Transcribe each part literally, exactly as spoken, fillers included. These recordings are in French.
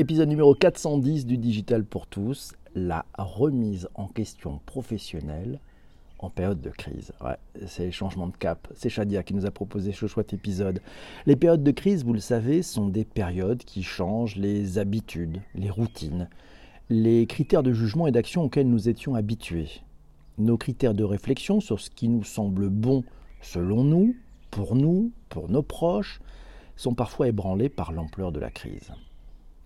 Épisode numéro quatre cent dix du Digital pour tous, la remise en question professionnelle en période de crise. Ouais, c'est les changements de cap, c'est Chadia qui nous a proposé ce chouette épisode. Les périodes de crise, vous le savez, sont des périodes qui changent les habitudes, les routines, les critères de jugement et d'action auxquels nous étions habitués. Nos critères de réflexion sur ce qui nous semble bon selon nous, pour nous, pour nos proches, sont parfois ébranlés par l'ampleur de la crise.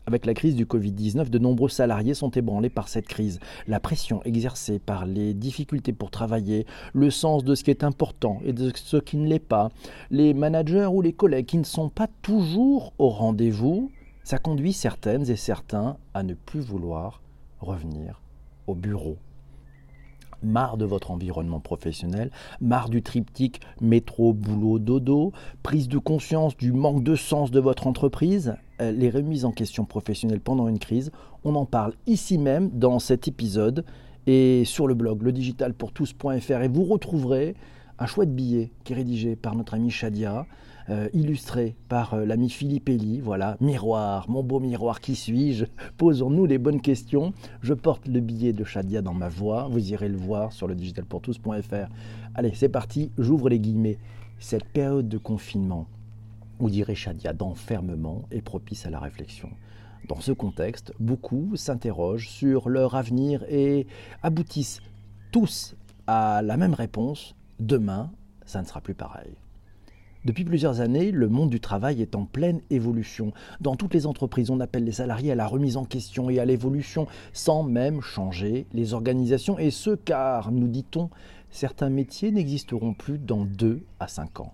Avec la crise du covid dix-neuf, de nombreux salariés sont ébranlés par cette crise. La pression exercée par les difficultés pour travailler, le sens de ce qui est important et de ce qui ne l'est pas, les managers ou les collègues qui ne sont pas toujours au rendez-vous, ça conduit certaines et certains à ne plus vouloir revenir au bureau. Marre de votre environnement professionnel, marre du triptyque métro, boulot, dodo, prise de conscience du manque de sens de votre entreprise, les remises en question professionnelles pendant une crise, on en parle ici même dans cet épisode et sur le blog le digital pour tous point f r et vous retrouverez un chouette billet qui est rédigé par notre ami Chadia, euh, illustré par euh, l'ami Philippe Eli. Voilà, miroir, mon beau miroir, qui suis-je? Posons-nous les bonnes questions. Je porte le billet de Chadia dans ma voix. Vous irez le voir sur le digital pour tous point f r. Allez, c'est parti, j'ouvre les guillemets. Cette période de confinement, ou dirait Chadia, d'enfermement, est propice à la réflexion. Dans ce contexte, beaucoup s'interrogent sur leur avenir et aboutissent tous à la même réponse: demain, ça ne sera plus pareil. Depuis plusieurs années, le monde du travail est en pleine évolution. Dans toutes les entreprises, on appelle les salariés à la remise en question et à l'évolution, sans même changer les organisations. Et ce, car, nous dit-on, certains métiers n'existeront plus dans deux à cinq ans.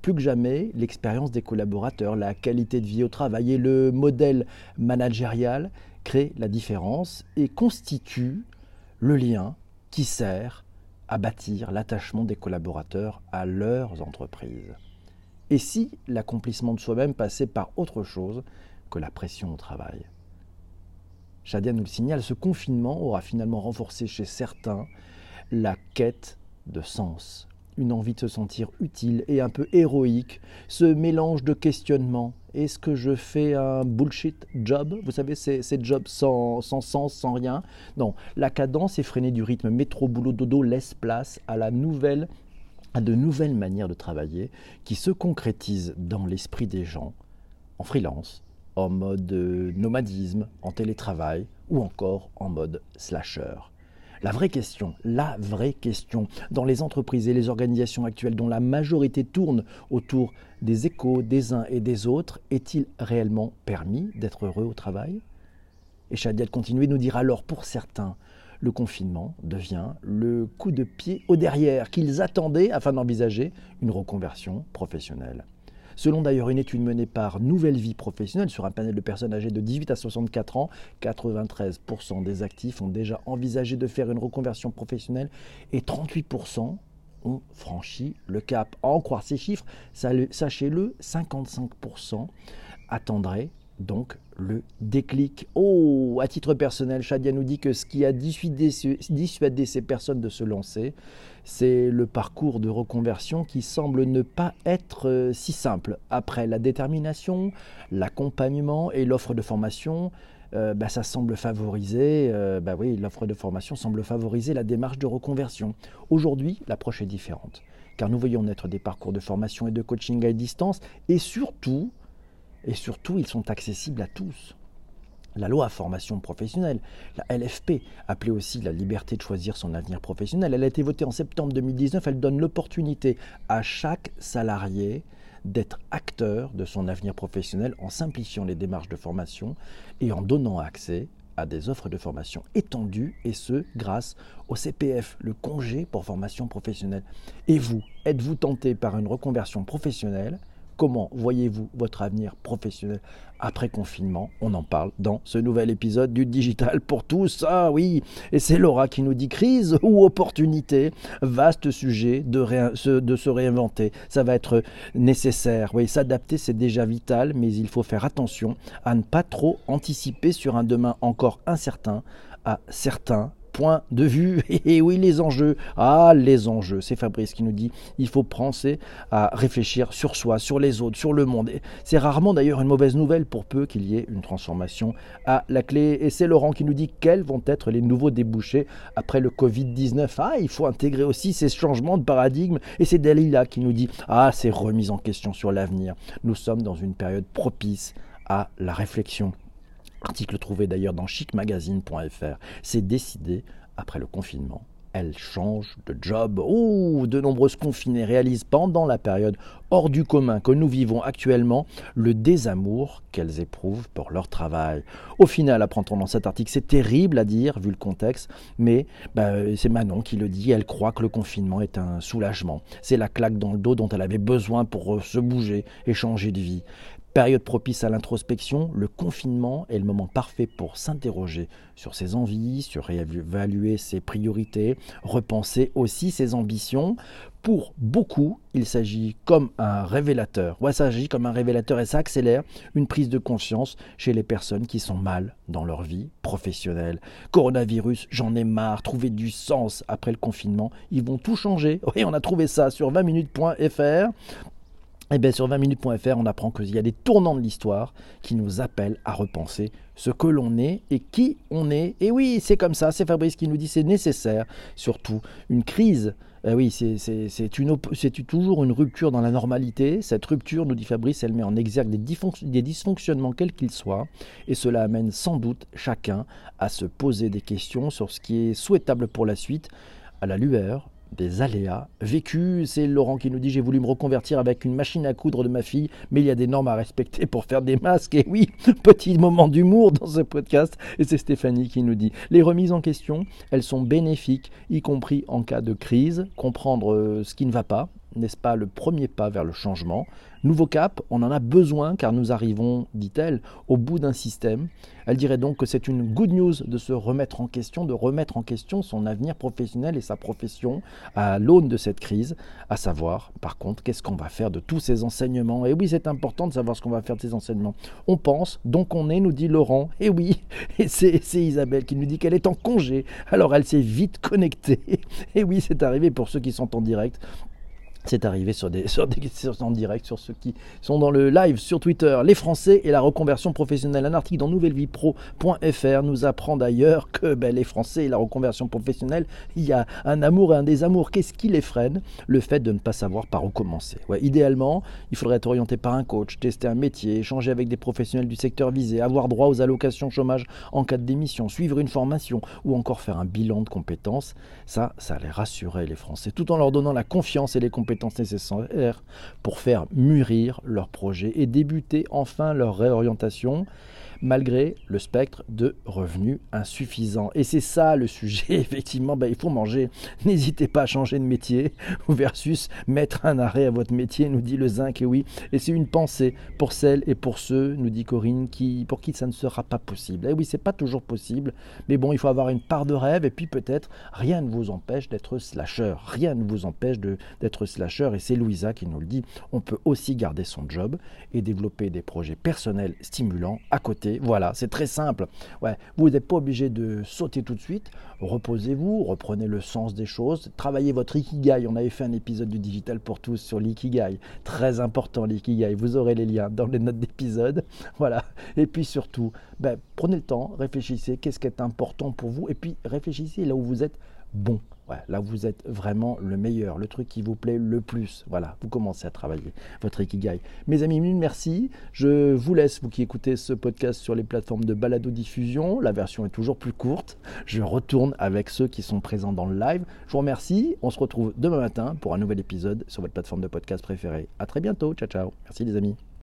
Plus que jamais, l'expérience des collaborateurs, la qualité de vie au travail et le modèle managérial créent la différence et constituent le lien qui sert à bâtir l'attachement des collaborateurs à leurs entreprises. Et si l'accomplissement de soi-même passait par autre chose que la pression au travail? Chadia nous le signale, ce confinement aura finalement renforcé chez certains la quête de sens, une envie de se sentir utile et un peu héroïque, ce mélange de questionnements. Est-ce que je fais un bullshit job? Vous savez, ces, ces jobs sans, sans sens, sans rien. Non, la cadence effrénée du rythme métro-boulot-dodo laisse place à, la nouvelle, à de nouvelles manières de travailler qui se concrétisent dans l'esprit des gens, en freelance, en mode nomadisme, en télétravail ou encore en mode slasher. La vraie question, la vraie question, dans les entreprises et les organisations actuelles dont la majorité tourne autour des échos des uns et des autres, est-il réellement permis d'être heureux au travail? Et Chadia de continuer nous dira alors, pour certains, le confinement devient le coup de pied au derrière qu'ils attendaient afin d'envisager une reconversion professionnelle. Selon d'ailleurs une étude menée par Nouvelle Vie Professionnelle sur un panel de personnes âgées de dix-huit à soixante-quatre ans, quatre-vingt-treize pour cent des actifs ont déjà envisagé de faire une reconversion professionnelle et trente-huit pour cent ont franchi le cap. À en croire ces chiffres, sachez-le, cinquante-cinq pour cent attendraient donc le déclic. Oh, à titre personnel, Chadia nous dit que ce qui a dissuadé, dissuadé ces personnes de se lancer, c'est le parcours de reconversion qui semble ne pas être si simple. Après la détermination, l'accompagnement et l'offre de formation, euh, bah, ça semble favoriser, euh, bah oui, l'offre de formation semble favoriser la démarche de reconversion. Aujourd'hui, l'approche est différente, car nous voyons naître des parcours de formation et de coaching à distance, et surtout, Et surtout, ils sont accessibles à tous. La loi formation professionnelle, la L F P, appelée aussi la liberté de choisir son avenir professionnel, elle a été votée en septembre deux mille dix-neuf. Elle donne l'opportunité à chaque salarié d'être acteur de son avenir professionnel en simplifiant les démarches de formation et en donnant accès à des offres de formation étendues, et ce, grâce au C P F, le congé pour formation professionnelle. Et vous, êtes-vous tenté par une reconversion professionnelle? Comment voyez-vous votre avenir professionnel après confinement? On en parle dans ce nouvel épisode du Digital pour tous. Ah oui, et c'est Laura qui nous dit: crise ou opportunité, vaste sujet de, ré... de se réinventer. Ça va être nécessaire. Oui, s'adapter, c'est déjà vital, mais il faut faire attention à ne pas trop anticiper sur un demain encore incertain à certains point de vue. Et oui, les enjeux. Ah, les enjeux. C'est Fabrice qui nous dit, il faut penser à réfléchir sur soi, sur les autres, sur le monde. Et c'est rarement d'ailleurs une mauvaise nouvelle pour peu qu'il y ait une transformation à la clé. Et c'est Laurent qui nous dit quels vont être les nouveaux débouchés après le Covid dix-neuf. Ah, il faut intégrer aussi ces changements de paradigme. Et c'est Dalila qui nous dit, ah, ces remises en question sur l'avenir. Nous sommes dans une période propice à la réflexion. Article trouvé d'ailleurs dans chic magazine point f r. C'est décidé, après le confinement, elle change de job. Oh, de nombreuses confinées réalisent pendant la période hors du commun que nous vivons actuellement le désamour qu'elles éprouvent pour leur travail. Au final, apprend-on dans cet article, c'est terrible à dire vu le contexte, mais ben, c'est Manon qui le dit, elle croit que le confinement est un soulagement. C'est la claque dans le dos dont elle avait besoin pour se bouger et changer de vie. Période propice à l'introspection, le confinement est le moment parfait pour s'interroger sur ses envies, sur réévaluer ses priorités, repenser aussi ses ambitions. Pour beaucoup, il s'agit comme un révélateur. Ouais, ça agit comme un révélateur et ça accélère une prise de conscience chez les personnes qui sont mal dans leur vie professionnelle. Coronavirus, j'en ai marre, trouver du sens après le confinement, ils vont tout changer. Oui, on a trouvé ça sur vingt minutes point f r. Et bien sur vingt minutes point f r, on apprend qu'il y a des tournants de l'histoire qui nous appellent à repenser ce que l'on est et qui on est. Et oui, c'est comme ça, c'est Fabrice qui nous dit c'est nécessaire, surtout une crise. Eh oui, c'est, c'est, c'est, une op- c'est toujours une rupture dans la normalité. Cette rupture, nous dit Fabrice, elle met en exergue des, dysfon- des dysfonctionnements quels qu'ils soient. Et cela amène sans doute chacun à se poser des questions sur ce qui est souhaitable pour la suite à la lueur des aléas vécus. C'est Laurent qui nous dit « J'ai voulu me reconvertir avec une machine à coudre de ma fille, mais il y a des normes à respecter pour faire des masques. » Et oui, petit moment d'humour dans ce podcast. Et c'est Stéphanie qui nous dit « Les remises en question, elles sont bénéfiques, y compris en cas de crise. Comprendre ce qui ne va pas, n'est-ce pas le premier pas vers le changement ? Nouveau cap, on en a besoin car nous arrivons, dit-elle, au bout d'un système. Elle dirait donc que c'est une good news de se remettre en question, de remettre en question son avenir professionnel et sa profession à l'aune de cette crise, à savoir, par contre, qu'est-ce qu'on va faire de tous ces enseignements ? Et oui, c'est important de savoir ce qu'on va faire de ces enseignements. On pense, donc on est, nous dit Laurent. Et oui, et c'est, c'est Isabelle qui nous dit qu'elle est en congé, alors elle s'est vite connectée. Et oui, c'est arrivé pour ceux qui sont en direct. C'est arrivé sur des, sur des, sur, en direct, sur ceux qui sont dans le live sur Twitter. Les Français et la reconversion professionnelle. Un article dans nouvelle vie pro point f r nous apprend d'ailleurs que ben, les Français et la reconversion professionnelle, il y a un amour et un désamour. Qu'est-ce qui les freine ? Le fait de ne pas savoir par où commencer. Ouais, idéalement, il faudrait être orienté par un coach, tester un métier, échanger avec des professionnels du secteur visé, avoir droit aux allocations chômage en cas de démission, suivre une formation ou encore faire un bilan de compétences. Ça, ça les rassurait les Français, tout en leur donnant la confiance et les compétences nécessaires pour faire mûrir leur projet et débuter enfin leur réorientation malgré le spectre de revenus insuffisants. Et c'est ça le sujet, effectivement, ben, il faut manger. N'hésitez pas à changer de métier versus mettre un arrêt à votre métier, nous dit le zinc, et oui. Et c'est une pensée pour celles et pour ceux, nous dit Corinne, qui, pour qui ça ne sera pas possible. Et oui, c'est pas toujours possible, mais bon, il faut avoir une part de rêve et puis peut-être rien ne vous empêche d'être slasher, rien ne vous empêche de, d'être slasher, et c'est Louisa qui nous le dit, on peut aussi garder son job et développer des projets personnels stimulants à côté. Voilà, c'est très simple. Ouais, vous n'êtes pas obligé de sauter tout de suite. Reposez-vous, reprenez le sens des choses. Travaillez votre Ikigai. On avait fait un épisode du Digital pour tous sur l'Ikigai. Très important l'Ikigai. Vous aurez les liens dans les notes d'épisode. Voilà. Et puis surtout, ben, prenez le temps, réfléchissez. Qu'est-ce qui est important pour vous ? Et puis réfléchissez là où vous êtes bon. Ouais, là, vous êtes vraiment le meilleur, le truc qui vous plaît le plus. Voilà, vous commencez à travailler votre Ikigai. Mes amis, mille merci. Je vous laisse, vous qui écoutez ce podcast sur les plateformes de balado-diffusion. La version est toujours plus courte. Je retourne avec ceux qui sont présents dans le live. Je vous remercie. On se retrouve demain matin pour un nouvel épisode sur votre plateforme de podcast préférée. À très bientôt. Ciao, ciao. Merci les amis.